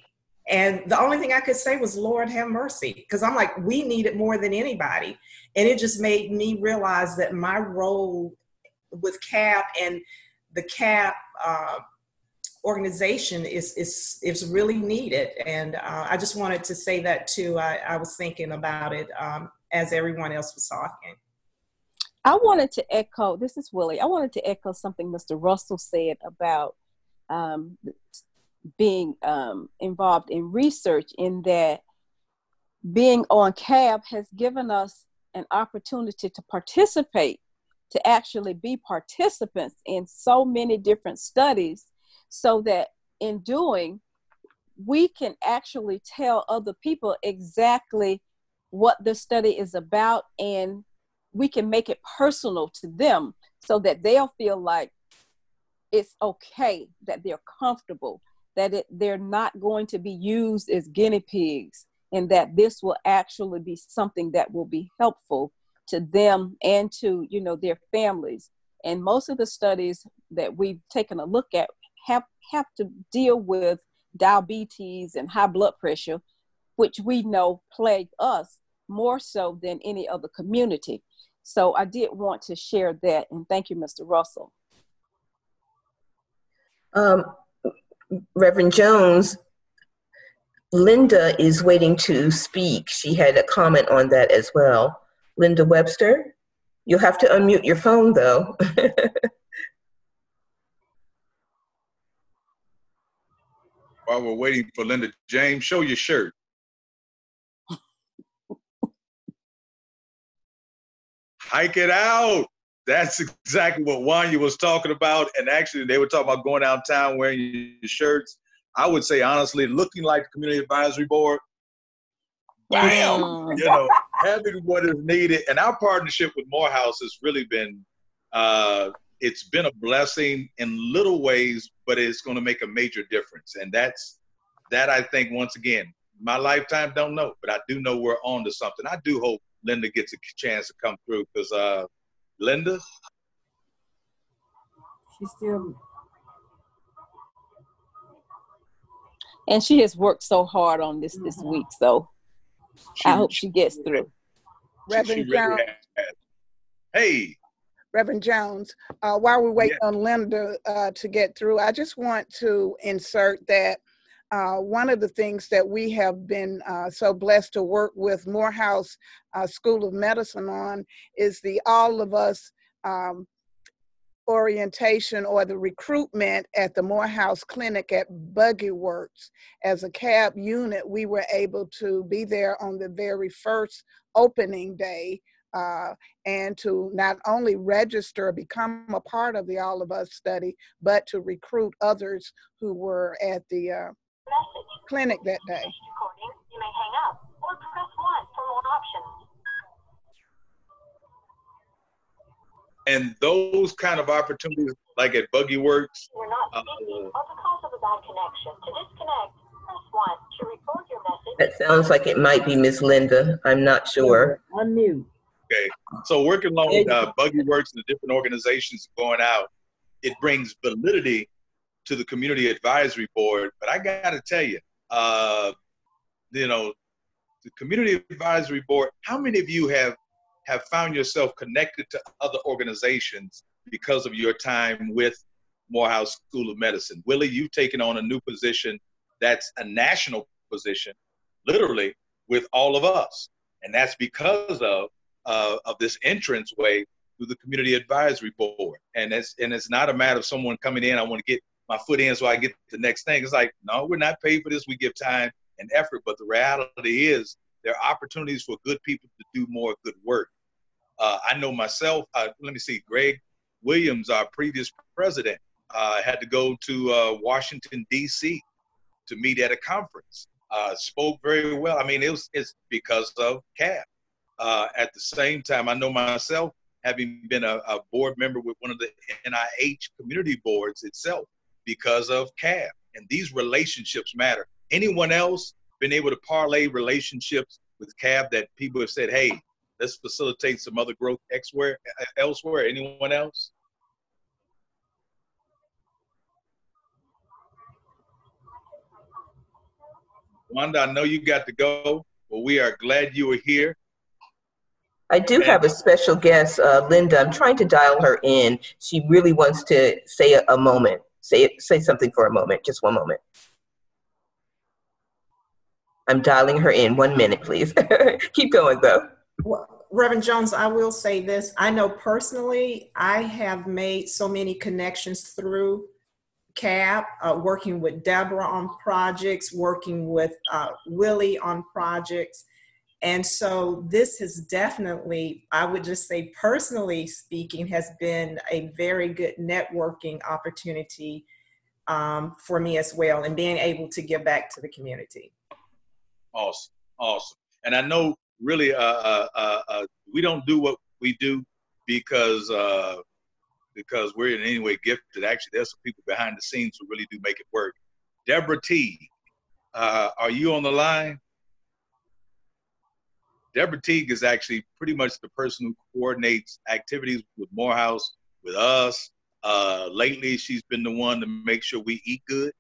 And the only thing I could say was, Lord have mercy, because I'm like, we need it more than anybody. And it just made me realize that my role with C A P and the C A P uh, organization is, is, is really needed. And uh, I just wanted to say that too. I, I was thinking about it um, as everyone else was talking. I wanted to echo, this is Willie, I wanted to echo something Mister Russell said about um, being um, involved in research, in that being on C A B has given us an opportunity to participate, to actually be participants in so many different studies, so that in doing, we can actually tell other people exactly what the study is about, and we can make it personal to them so that they'll feel like it's okay, that they're comfortable, that it, they're not going to be used as guinea pigs, and that this will actually be something that will be helpful to them and to, you know, their families. And most of the studies that we've taken a look at have, have to deal with diabetes and high blood pressure, which we know plague us more so than any other community. So I did want to share that, and thank you, Mister Russell. Um, Reverend Jones, Linda is waiting to speak. She had a comment on that as well. Linda Webster, you'll have to unmute your phone though. While we're waiting for Linda, James, show your shirt. Hike it out. That's exactly what Wanya was talking about. And actually, they were talking about going downtown wearing your shirts. I would say, honestly, looking like the Community Advisory Board, bam, mm. you know, having what is needed. And our partnership with Morehouse has really been, uh, it's been a blessing in little ways, but it's going to make a major difference. And that's, that I think, once again, my lifetime, don't know, but I do know we're on to something. I do hope Linda gets a chance to come through, because uh, Linda? She's still. And she has worked so hard on this this week, so she, I hope she gets through. She, Reverend she really Jones. Hey. Reverend Jones, uh, while we wait yeah. on Linda uh, to get through, I just want to insert that Uh, one of the things that we have been uh, so blessed to work with Morehouse uh, School of Medicine on is the All of Us um, orientation, or the recruitment at the Morehouse Clinic at Buggy Works. As a C A B unit, we were able to be there on the very first opening day uh, and to not only register, become a part of the All of Us study, but to recruit others who were at the uh, Message. Clinic that day. Recording. You may hang up or press one for more options. And those kind of opportunities, like at Buggy Works. We're not speaking uh, because of a bad connection. To disconnect, press one to record your message. That sounds like it might be Miss Linda. I'm not sure. Unmute. Okay, so working along with uh, Buggy Works and the different organizations going out, it brings validity to the Community Advisory Board. But I gotta tell you, uh, you know, the Community Advisory Board, how many of you have, have found yourself connected to other organizations because of your time with Morehouse School of Medicine? Willie, you've taken on a new position that's a national position, literally, with All of Us. And that's because of, uh, of this entranceway through the Community Advisory Board. And it's, and it's not a matter of someone coming in, I wanna get my foot in so I get the next thing. It's like, no, we're not paid for this. We give time and effort. But the reality is there are opportunities for good people to do more good work. Uh, I know myself, uh, let me see, Greg Williams, our previous president, uh, had to go to uh, Washington, D C to meet at a conference. uh, spoke very well. I mean, it was, it's because of C A B. Uh, at the same time, I know myself, having been a, a board member with one of the N I H community boards itself, because of C A B. And these relationships matter. Anyone else been able to parlay relationships with C A B that people have said, hey, let's facilitate some other growth elsewhere? elsewhere. Anyone else? Wanda, I know you got to go, but we are glad you were here. I do have a special guest, uh, Linda. I'm trying to dial her in. She really wants to say a, a moment, say, say something for a moment, just one moment. I'm dialing her in. One minute, please. Keep going, though. Well, Reverend Jones, I will say this. I know personally, I have made so many connections through C A B, uh, working with Deborah on projects, working with uh, Willie on projects. And so this has definitely, I would just say personally speaking, has been a very good networking opportunity um, for me as well, and being able to give back to the community. Awesome, awesome. And I know really uh, uh, uh, we don't do what we do because uh, because we're in any way gifted. Actually, there's some people behind the scenes who really do make it work. Deborah Teague, uh, are you on the line? Deborah Teague is actually pretty much the person who coordinates activities with Morehouse, with us. Uh, lately, she's been the one to make sure we eat good.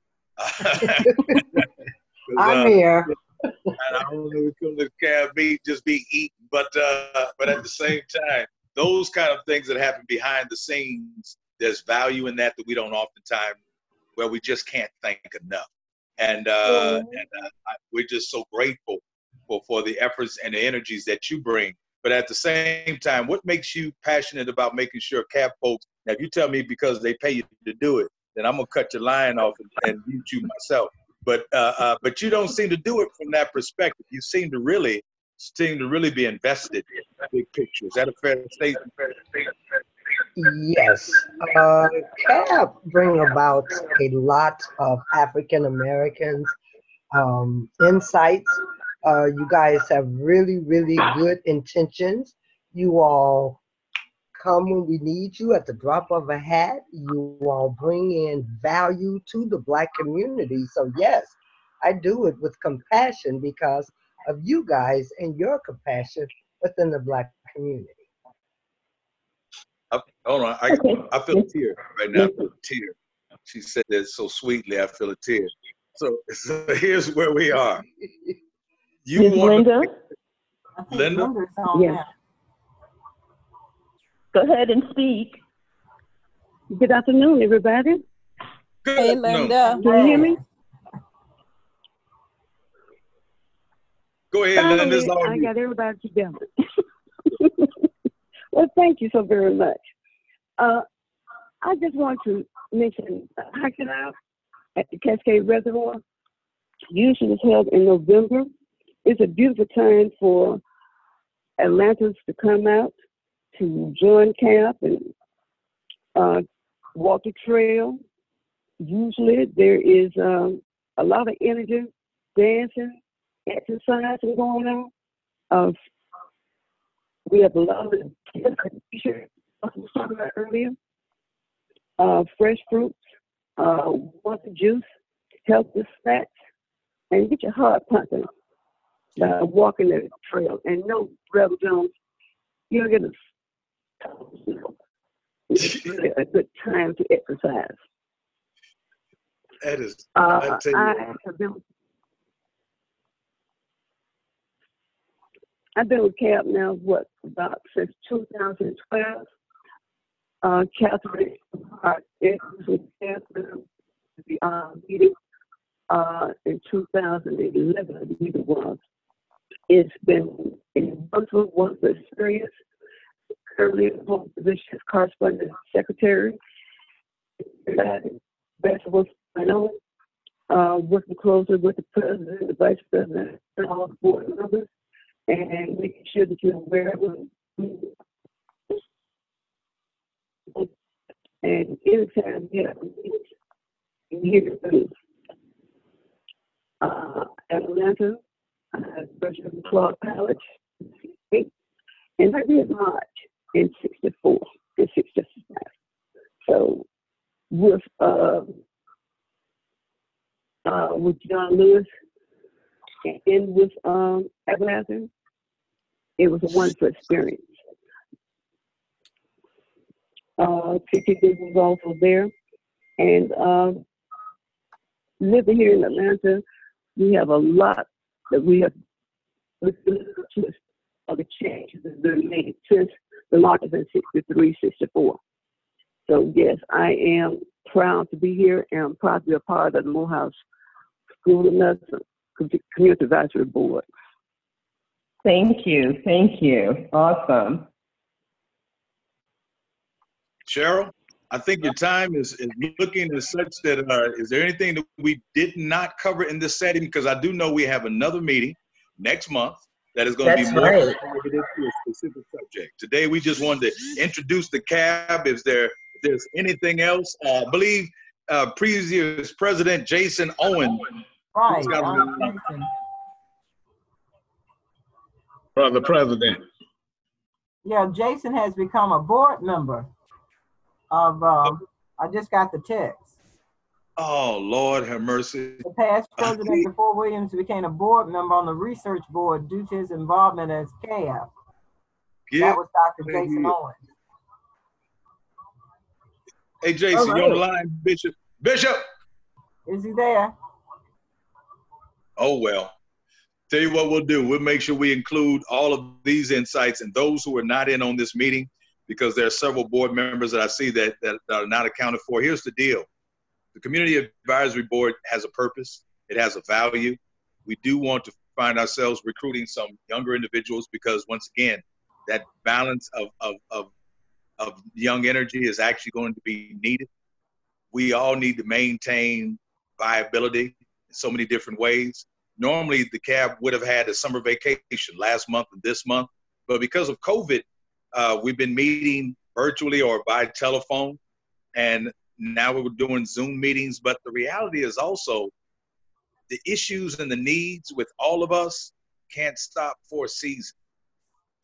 I'm uh, here. I don't know if it can be just be eaten, but uh, but at the same time, those kind of things that happen behind the scenes, there's value in that that we don't oftentimes, well, we just can't thank enough, and uh, and uh, I, we're just so grateful for for the efforts and the energies that you bring. But at the same time, what makes you passionate about making sure C A B folks? Now, if you tell me because they pay you to do it, then I'm gonna cut your line off and, and mute you myself. But uh, uh, but you don't seem to do it from that perspective. You seem to really seem to really be invested in the big picture. Is that a fair statement? Yes. Uh, C A B bring about a lot of African Americans um, insights. Uh, you guys have really, really good intentions. You all come when we need you at the drop of a hat. You all bring in value to the Black community. So yes, I do it with compassion because of you guys and your compassion within the Black community. I, hold on, I, I feel a tear right now, I feel a tear. She said that so sweetly, I feel a tear. So, so here's where we are. You want Linda? To, Linda? Yeah. Go ahead and speak. Good afternoon, everybody. Good hey, Linda. Can you hear me? Go ahead, Linda. Finally, all I you. Got everybody together. Well, thank you so very much. Uh, I just want to mention hiking out at the Cascade Reservoir. Usually it's held in November. It's a beautiful time for Atlantans to come out, to join camp and uh, walk the trail. Usually there is um, a lot of energy, dancing, exercise going on. Uh, we have a lot of t-shirts I was talking about earlier. Uh, fresh fruits, uh, water juice, healthy snacks, and get your heart pumping. Uh, walking the trail. And no, Reverend Jones, you're going to a good time to exercise. That is, uh, I, I have been, I've been with C A B now, what, about since two thousand twelve. Uh, Catherine Eberhardt is with the uh, meeting uh, in two thousand eleven, I believe it was. It's been a wonderful, wonderful experience. Currently, the whole position is correspondent secretary. Vegetables, I know, uh, working closely with the president, the vice president, and all the board members, and making sure that you're aware of it. And anytime you have a meeting, you hear the news. Atlanta, I graduated from Clark College, and I did March in sixty-four and sixty-five. So with uh, uh, with John Lewis and with um, Abernathy, it was a wonderful experience. Uh, T T was also there, and uh, living here in Atlanta, we have a lot that we have of the changes that have been made since the launches in sixty-three, sixty-four. So yes, I am proud to be here, and I'm proud to be a part of the Morehouse School of Medicine Community Advisory Board. Thank you, thank you, awesome. Cheryl, I think your time is, is looking as such that, uh, is there anything that we did not cover in this setting? Because I do know we have another meeting next month that is going to be more related to a specific subject. Today, we just wanted to introduce the C A B. If, there, if there's anything else, uh, I believe uh, previous President Jason Owens. Hi, Brother President. Yeah, Jason has become a board member. Of, um, I just got the text. Oh, Lord have mercy. The past president before Williams became a board member on the research board due to his involvement as C A B. Yeah. That was Doctor Jason yeah. Owens. Hey, Jason, right. You on the line, Bishop? Bishop! Is he there? Oh, well. Tell you what we'll do. We'll make sure we include all of these insights and those who are not in on this meeting, because there are several board members that I see that, that are not accounted for. Here's the deal. The Community Advisory Board has a purpose. It has a value. We do want to find ourselves recruiting some younger individuals because, once again, that balance of, of, of, of young energy is actually going to be needed. We all need to maintain viability in so many different ways. Normally, the C A B would have had a summer vacation last month and this month, but because of COVID, Uh, we've been meeting virtually or by telephone, and now we're doing Zoom meetings. But the reality is also the issues and the needs with all of us can't stop for a season.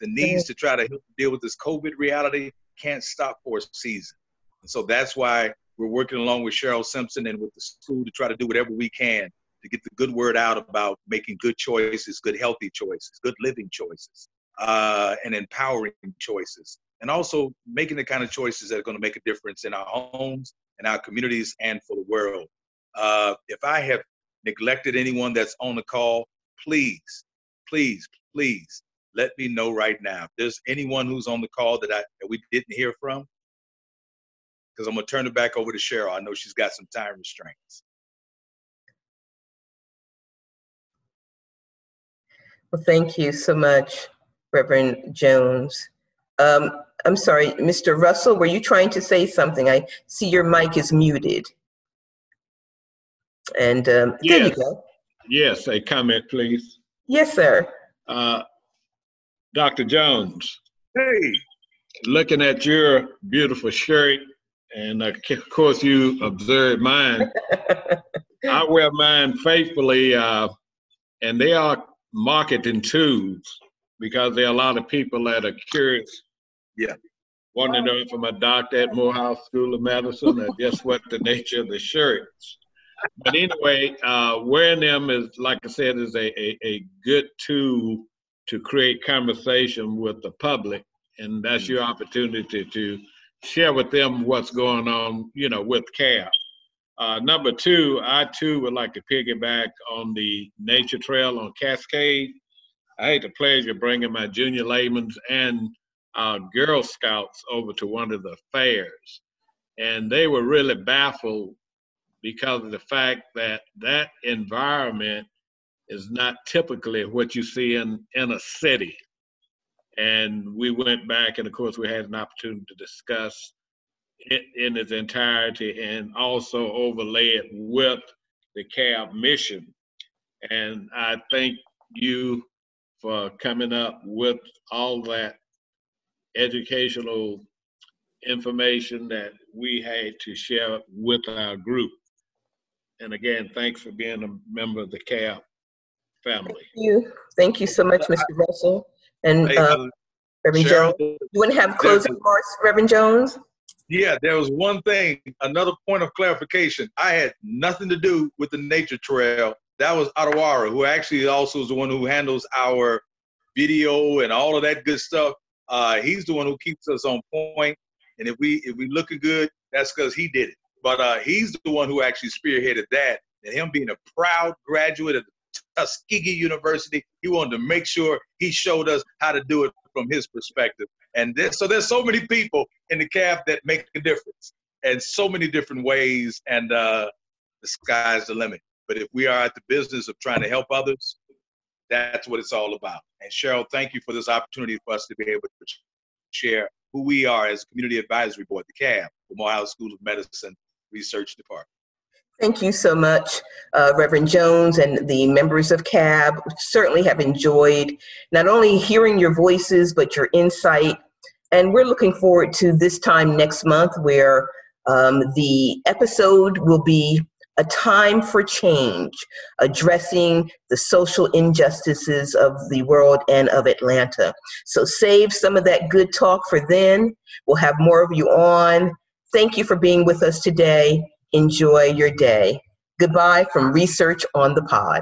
The needs to try to help deal with this COVID reality can't stop for a season. And so that's why we're working along with Cheryl Simpson and with the school to try to do whatever we can to get the good word out about making good choices, good healthy choices, good living choices. Uh, and empowering choices, and also making the kind of choices that are going to make a difference in our homes, in our communities, and for the world. Uh, if I have neglected anyone that's on the call, please, please, please let me know right now. If there's anyone who's on the call that, I, that we didn't hear from, because I'm going to turn it back over to Cheryl. I know she's got some time restraints. Well, thank you so much, Reverend Jones. Um, I'm sorry, Mister Russell, were you trying to say something? I see your mic is muted. And um, yes. There you go. Yes, a comment, please. Yes, sir. Uh, Doctor Jones. Hey. Looking at your beautiful shirt, and uh, of course you observed mine. I wear mine faithfully, uh, and they are marketing tools, because there are a lot of people that are curious. Yeah. Want to know if I'm a doctor at Morehouse School of Medicine or just what the nature of the shirts. But anyway, uh, wearing them is, like I said, is a, a, a good tool to create conversation with the public. And that's your opportunity to share with them what's going on, you know, with C A B. Uh, number two, I too would like to piggyback on the nature trail on Cascade. I had the pleasure of bringing my junior layman's and uh, Girl Scouts over to one of the fairs. And they were really baffled because of the fact that that environment is not typically what you see in, in a city. And we went back, and of course we had an opportunity to discuss it in its entirety and also overlay it with the C A B mission. And I thank you for coming up with all that educational information that we had to share with our group. And again, thanks for being a member of the C A B. family. Thank you, Thank you so much, Mister Russell. And uh, Reverend Cheryl, Jones, you wouldn't have closing remarks, Reverend Jones? Yeah, there was one thing, another point of clarification. I had nothing to do with the nature trail. That was Ottawara, who actually also is the one who handles our video and all of that good stuff. Uh, he's the one who keeps us on point. And if we if we looking good, that's because he did it. But uh, he's the one who actually spearheaded that. And him being a proud graduate of Tuskegee University, he wanted to make sure he showed us how to do it from his perspective. And this, so there's so many people in the C A B that make a difference in so many different ways. And uh, the sky's the limit. But if we are at the business of trying to help others, that's what it's all about. And Cheryl, thank you for this opportunity for us to be able to share who we are as a Community Advisory Board, the C A B, the Morehouse School of Medicine Research Department. Thank you so much, uh, Reverend Jones and the members of C A B. Certainly have enjoyed not only hearing your voices, but your insight. And we're looking forward to this time next month where um, the episode will be A Time for Change, addressing the social injustices of the world and of Atlanta. So save some of that good talk for then. We'll have more of you on. Thank you for being with us today. Enjoy your day. Goodbye from Research on the Pod.